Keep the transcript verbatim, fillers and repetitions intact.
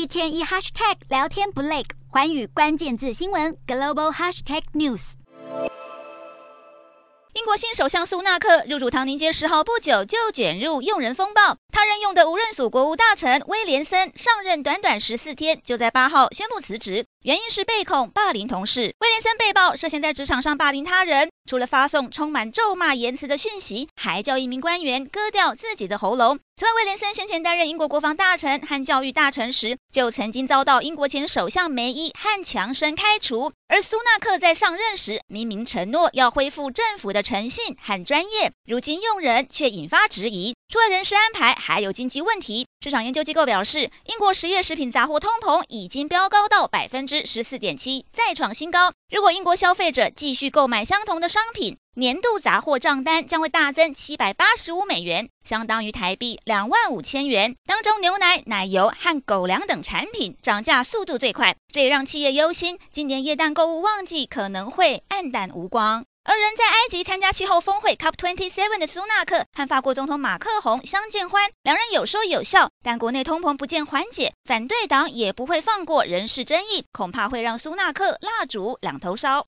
一天一 hashtag 聊天不累，寰宇关键字新闻 global hashtag news。英国新首相苏纳克入主唐宁街十号不久，就卷入用人风暴。他任用的无任所国务大臣威廉森上任短短十四天，就在八号宣布辞职，原因是被控霸凌同事。威廉森被曝涉嫌在职场上霸凌他人，除了发送充满咒骂言辞的讯息，还叫一名官员割掉自己的喉咙。此外，威廉森先前担任英国国防大臣和教育大臣时，就曾经遭到英国前首相梅伊和强生开除。而苏纳克在上任时明明承诺要恢复政府的诚信和专业，如今用人却引发质疑。除了人事安排，还有经济问题。市场研究机构表示，英国十月食品杂货通膨已经飙高到 百分之十四点七， 再创新高。如果英国消费者继续购买相同的商品，年度杂货账单将会大增七百八十五美元，相当于台币两万五千元。当中牛奶、奶油和狗粮等产品涨价速度最快，这也让企业忧心今年耶诞购物旺季可能会黯淡无光。而人在埃及参加气候峰会 C O P 二十七 的苏纳克和法国总统马克宏相见欢，两人有说有笑，但国内通膨不见缓解，反对党也不会放过人事争议，恐怕会让苏纳克蜡烛两头烧。